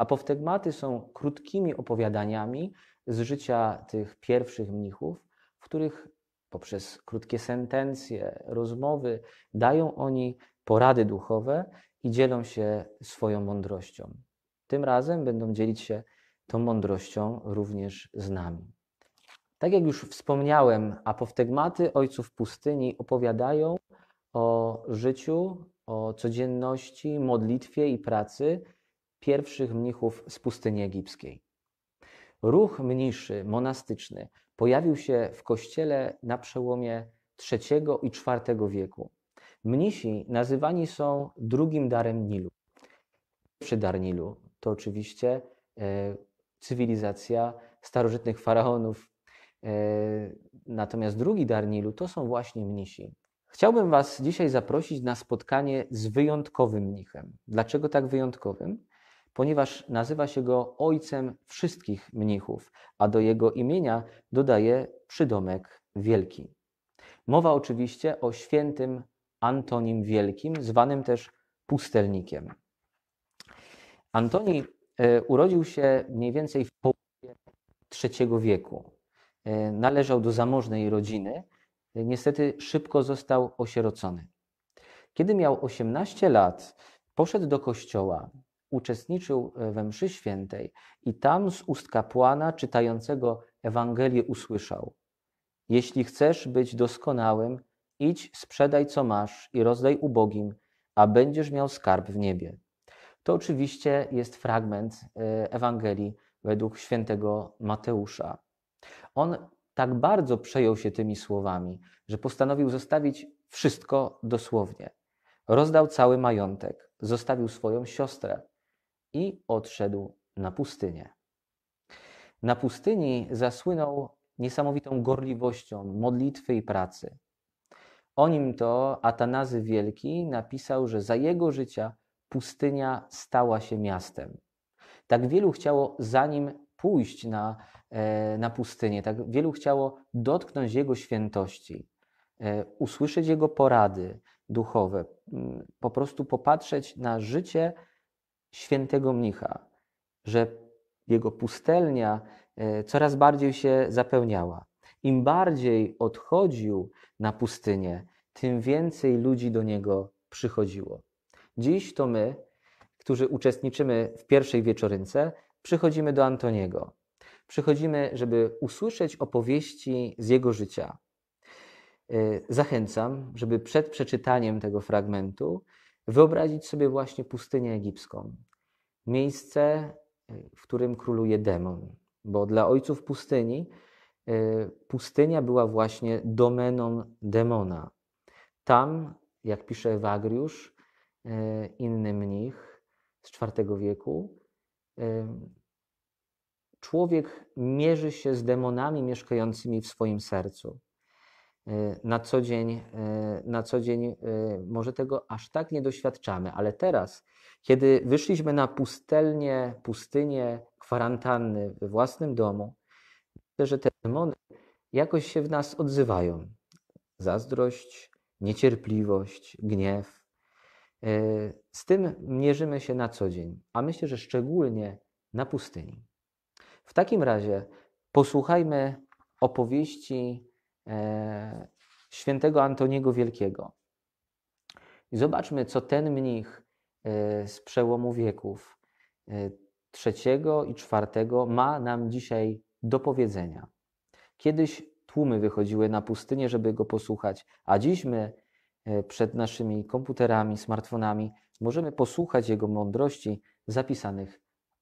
Apoftegmaty są krótkimi opowiadaniami z życia tych pierwszych mnichów, w których poprzez krótkie sentencje, rozmowy dają oni porady duchowe i dzielą się swoją mądrością. Tym razem będą dzielić się tą mądrością również z nami. Tak jak już wspomniałem, apoftegmaty Ojców Pustyni opowiadają o życiu, o codzienności, modlitwie i pracy pierwszych mnichów z pustyni egipskiej. Ruch mniszy monastyczny pojawił się w kościele na przełomie III i IV wieku. Mnisi nazywani są drugim darem Nilu. Pierwszy dar Nilu to oczywiście cywilizacja starożytnych faraonów, natomiast drugi dar Nilu to są właśnie mnisi. Chciałbym Was dzisiaj zaprosić na spotkanie z wyjątkowym mnichem. Dlaczego tak wyjątkowym? Ponieważ nazywa się go ojcem wszystkich mnichów, a do jego imienia dodaje przydomek Wielki. Mowa oczywiście o świętym Antonim Wielkim, zwanym też pustelnikiem. Antoni urodził się mniej więcej w połowie III wieku. Należał do zamożnej rodziny. Niestety szybko został osierocony. Kiedy miał 18 lat, poszedł do kościoła, uczestniczył we mszy świętej i tam z ust kapłana czytającego Ewangelię usłyszał: „Jeśli chcesz być doskonałym, idź, sprzedaj co masz i rozdaj ubogim, a będziesz miał skarb w niebie”. To oczywiście jest fragment Ewangelii według świętego Mateusza. On tak bardzo przejął się tymi słowami, że postanowił zostawić wszystko dosłownie. Rozdał cały majątek, zostawił swoją siostrę i odszedł na pustynię. Na pustyni zasłynął niesamowitą gorliwością modlitwy i pracy. O nim to Atanazy Wielki napisał, że za jego życia pustynia stała się miastem. Tak wielu chciało za nim pójść na pustynię, tak wielu chciało dotknąć jego świętości, usłyszeć jego porady duchowe, po prostu popatrzeć na życie świętego mnicha, że jego pustelnia coraz bardziej się zapełniała. Im bardziej odchodził na pustynię, tym więcej ludzi do niego przychodziło. Dziś to my, którzy uczestniczymy w pierwszej wieczorynce, przychodzimy do Antoniego. Przychodzimy, żeby usłyszeć opowieści z jego życia. Zachęcam, żeby przed przeczytaniem tego fragmentu wyobrazić sobie właśnie pustynię egipską. Miejsce, w którym króluje demon. Bo dla ojców pustyni pustynia była właśnie domeną demona. Tam, jak pisze Ewagriusz, inny mnich z IV wieku, człowiek mierzy się z demonami mieszkającymi w swoim sercu. Na co dzień może tego aż tak nie doświadczamy, ale teraz, kiedy wyszliśmy na pustynię kwarantanny we własnym domu, myślę, że te demony jakoś się w nas odzywają. Zazdrość, niecierpliwość, gniew. Z tym mierzymy się na co dzień, a myślę, że szczególnie na pustyni. W takim razie posłuchajmy opowieści świętego Antoniego Wielkiego. I zobaczmy, co ten mnich z przełomu wieków III i IV ma nam dzisiaj do powiedzenia. Kiedyś tłumy wychodziły na pustynię, żeby go posłuchać, a dziś my przed naszymi komputerami, smartfonami możemy posłuchać jego mądrości zapisanych w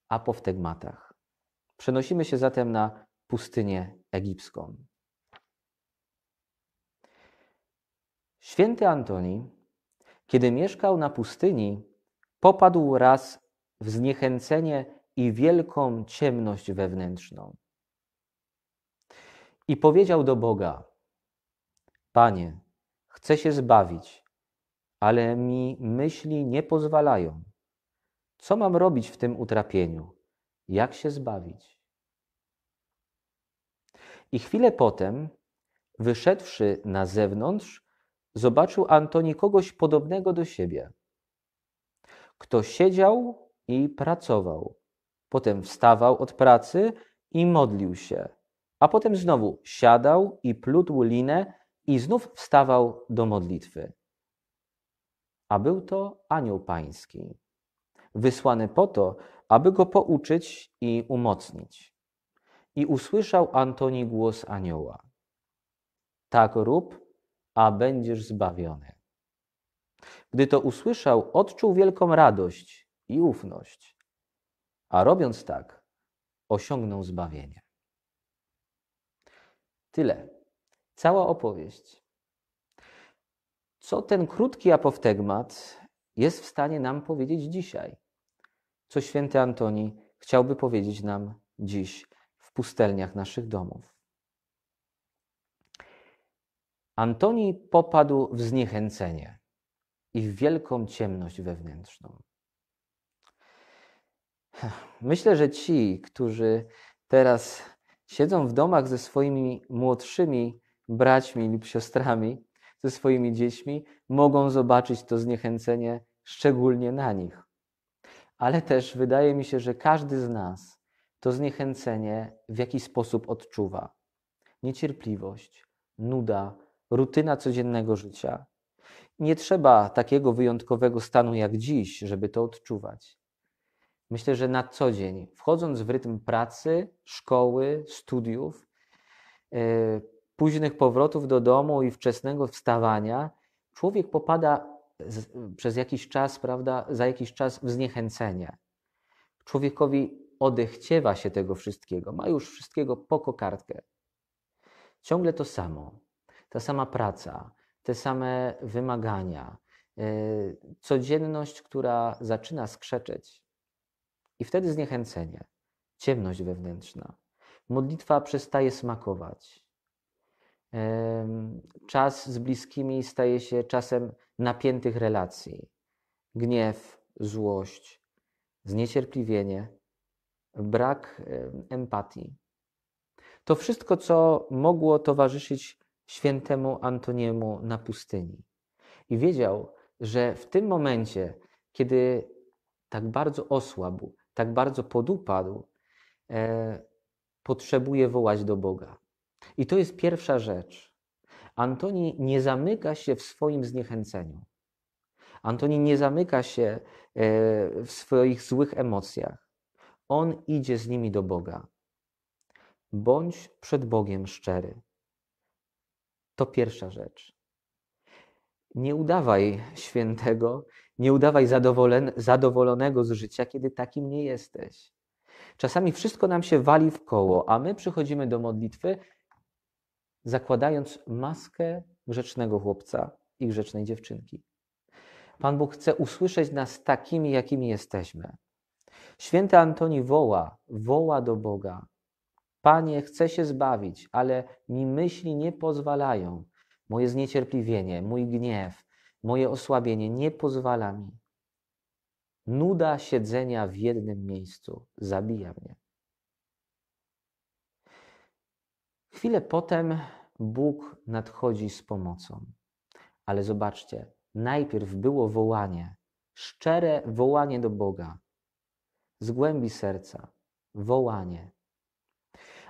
apoftegmatach. Przenosimy się zatem na pustynię egipską. Święty Antoni, kiedy mieszkał na pustyni, popadł raz w zniechęcenie i wielką ciemność wewnętrzną. I powiedział do Boga: „Panie, chcę się zbawić, ale mi myśli nie pozwalają. Co mam robić w tym utrapieniu? Jak się zbawić?” I chwilę potem, wyszedłszy na zewnątrz, zobaczył Antoni kogoś podobnego do siebie, kto siedział i pracował, Potem wstawał od pracy i modlił się, a potem znowu siadał i plótł linę i znów wstawał do modlitwy. A był to anioł pański, wysłany po to, aby go pouczyć i umocnić. I usłyszał Antoni głos anioła. Tak rób, a będziesz zbawiony. Gdy to usłyszał, odczuł wielką radość i ufność, a robiąc tak, osiągnął zbawienie. Tyle. Cała opowieść. Co ten krótki apoftegmat jest w stanie nam powiedzieć dzisiaj? Co święty Antoni chciałby powiedzieć nam dziś w pustelniach naszych domów? Antoni popadł w zniechęcenie i w wielką ciemność wewnętrzną. Myślę, że ci, którzy teraz siedzą w domach ze swoimi młodszymi braćmi lub siostrami, ze swoimi dziećmi, mogą zobaczyć to zniechęcenie szczególnie na nich. Ale też wydaje mi się, że każdy z nas to zniechęcenie w jakiś sposób odczuwa. Niecierpliwość, nuda, rutyna codziennego życia. Nie trzeba takiego wyjątkowego stanu jak dziś, żeby to odczuwać. Myślę, że na co dzień, wchodząc w rytm pracy, szkoły, studiów, późnych powrotów do domu i wczesnego wstawania, człowiek popada przez jakiś czas, za jakiś czas w zniechęcenie. Człowiekowi odechciewa się tego wszystkiego, ma już wszystkiego po kokardkę. Ciągle to samo, ta sama praca, te same wymagania, codzienność, która zaczyna skrzeczeć. I wtedy zniechęcenie, ciemność wewnętrzna. Modlitwa przestaje smakować. Czas z bliskimi staje się czasem napiętych relacji. Gniew, złość, zniecierpliwienie, brak empatii. To wszystko, co mogło towarzyszyć świętemu Antoniemu na pustyni. I wiedział, że w tym momencie, kiedy tak bardzo osłabł, tak bardzo podupadł, potrzebuje wołać do Boga. I to jest pierwsza rzecz. Antoni nie zamyka się w swoim zniechęceniu. Antoni nie zamyka się w swoich złych emocjach. On idzie z nimi do Boga. Bądź przed Bogiem szczery. To pierwsza rzecz. Nie udawaj świętego, nie udawaj zadowolonego z życia, kiedy takim nie jesteś. Czasami wszystko nam się wali w koło, a my przychodzimy do modlitwy, zakładając maskę grzecznego chłopca i grzecznej dziewczynki. Pan Bóg chce usłyszeć nas takimi, jakimi jesteśmy. Święty Antoni woła do Boga. Panie, chcę się zbawić, ale mi myśli nie pozwalają. Moje zniecierpliwienie, mój gniew, moje osłabienie nie pozwala mi. Nuda siedzenia w jednym miejscu zabija mnie. Chwilę potem Bóg nadchodzi z pomocą. Ale zobaczcie, najpierw było wołanie, szczere wołanie do Boga. Z głębi serca, wołanie.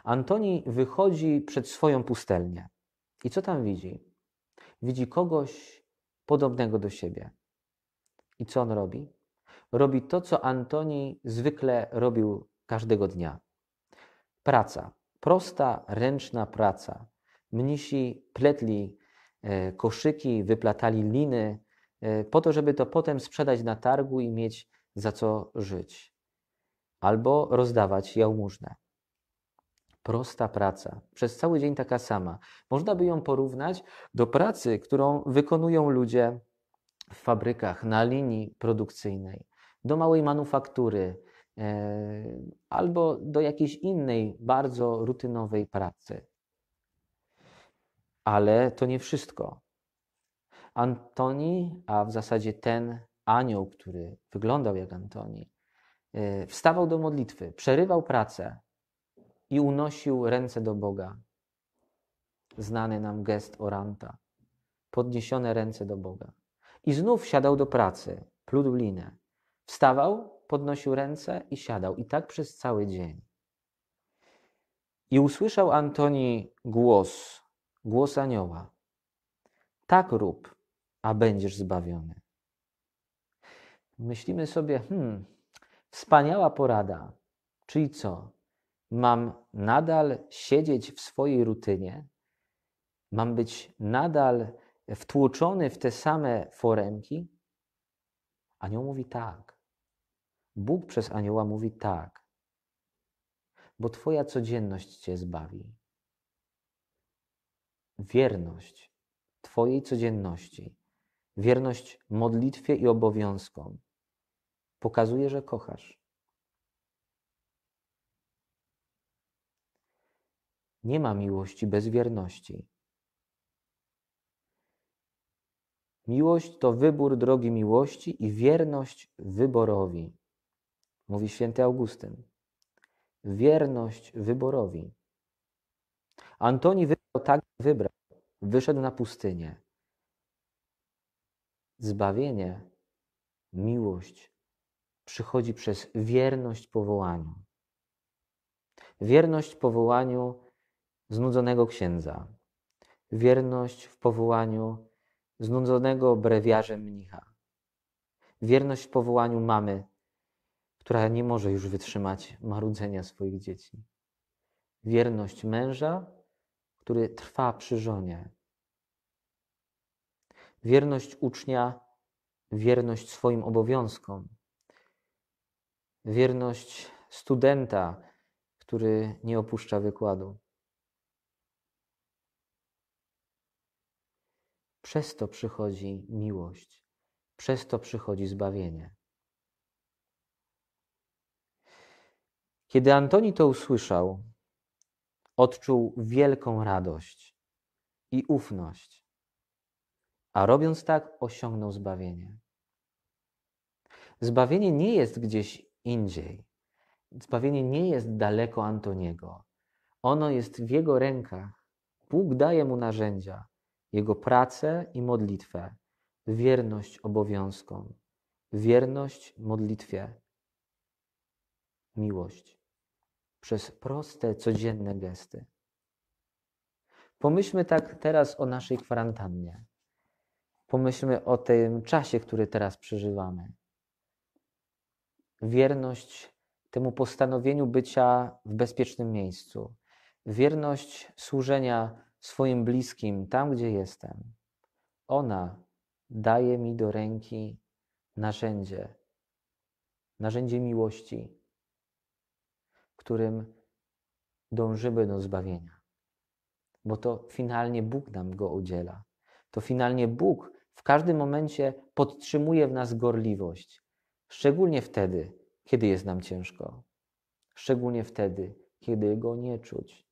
Antoni wychodzi przed swoją pustelnię. I co tam widzi? Widzi kogoś podobnego do siebie. I co on robi? Robi to, co Antoni zwykle robił każdego dnia. Praca. Prosta, ręczna praca. Mnisi pletli koszyki, wyplatali liny po to, żeby to potem sprzedać na targu i mieć za co żyć. Albo rozdawać jałmużnę. Prosta praca. Przez cały dzień taka sama. Można by ją porównać do pracy, którą wykonują ludzie w fabrykach, na linii produkcyjnej, do małej manufaktury albo do jakiejś innej, bardzo rutynowej pracy. Ale to nie wszystko. Antoni, a w zasadzie ten anioł, który wyglądał jak Antoni, wstawał do modlitwy, przerywał pracę i unosił ręce do Boga. Znany nam gest Oranta. Podniesione ręce do Boga. I znów siadał do pracy, plótł linę. Wstawał podnosił ręce i siadał. I tak przez cały dzień. I usłyszał Antoni głos, głos anioła. Tak rób, a będziesz zbawiony. Myślimy sobie, wspaniała porada. Czyli co? Mam nadal siedzieć w swojej rutynie? Mam być nadal wtłoczony w te same foremki? Anioł mówi tak. Bóg przez anioła mówi tak. Bo twoja codzienność cię zbawi. Wierność twojej codzienności, wierność modlitwie i obowiązkom pokazuje, że kochasz. Nie ma miłości bez wierności. Miłość to wybór drogi miłości i wierność wyborowi, mówi święty Augustyn. Wierność wyborowi. Antoni wybrał tak, wybrał. Wyszedł na pustynię. Zbawienie, miłość przychodzi przez wierność powołaniu. Wierność powołaniu znudzonego księdza. Wierność w powołaniu znudzonego brewiarzem mnicha. Wierność w powołaniu mamy, która nie może już wytrzymać marudzenia swoich dzieci. Wierność męża, który trwa przy żonie. Wierność ucznia, wierność swoim obowiązkom. Wierność studenta, który nie opuszcza wykładu. Przez to przychodzi miłość, przez to przychodzi zbawienie. Kiedy Antoni to usłyszał, odczuł wielką radość i ufność, a robiąc tak osiągnął zbawienie. Zbawienie nie jest gdzieś indziej. Zbawienie nie jest daleko Antoniego. Ono jest w jego rękach. Bóg daje mu narzędzia, jego pracę i modlitwę, wierność obowiązkom, wierność modlitwie, miłość. Przez proste, codzienne gesty. Pomyślmy tak teraz o naszej kwarantannie. Pomyślmy o tym czasie, który teraz przeżywamy. Wierność temu postanowieniu bycia w bezpiecznym miejscu. Wierność służenia swoim bliskim tam, gdzie jestem. Ona daje mi do ręki narzędzie. Narzędzie miłości, którym dążymy do zbawienia. Bo to finalnie Bóg nam go udziela. To finalnie Bóg w każdym momencie podtrzymuje w nas gorliwość. Szczególnie wtedy, kiedy jest nam ciężko. Szczególnie wtedy, kiedy go nie czuć.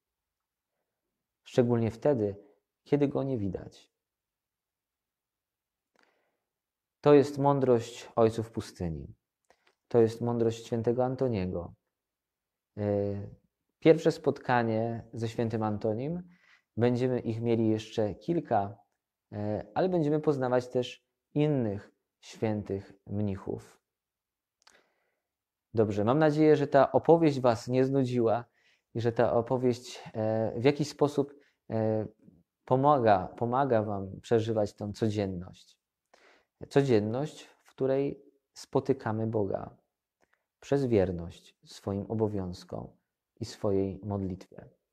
Szczególnie wtedy, kiedy go nie widać. To jest mądrość Ojców Pustyni. To jest mądrość świętego Antoniego. Pierwsze spotkanie ze świętym Antonim. Będziemy ich mieli jeszcze kilka, ale będziemy poznawać też innych świętych mnichów. Dobrze, mam nadzieję, że ta opowieść was nie znudziła i że ta opowieść w jakiś sposób pomaga wam przeżywać tą codzienność. Codzienność, w której spotykamy Boga. Przez wierność swoim obowiązkom i swojej modlitwie.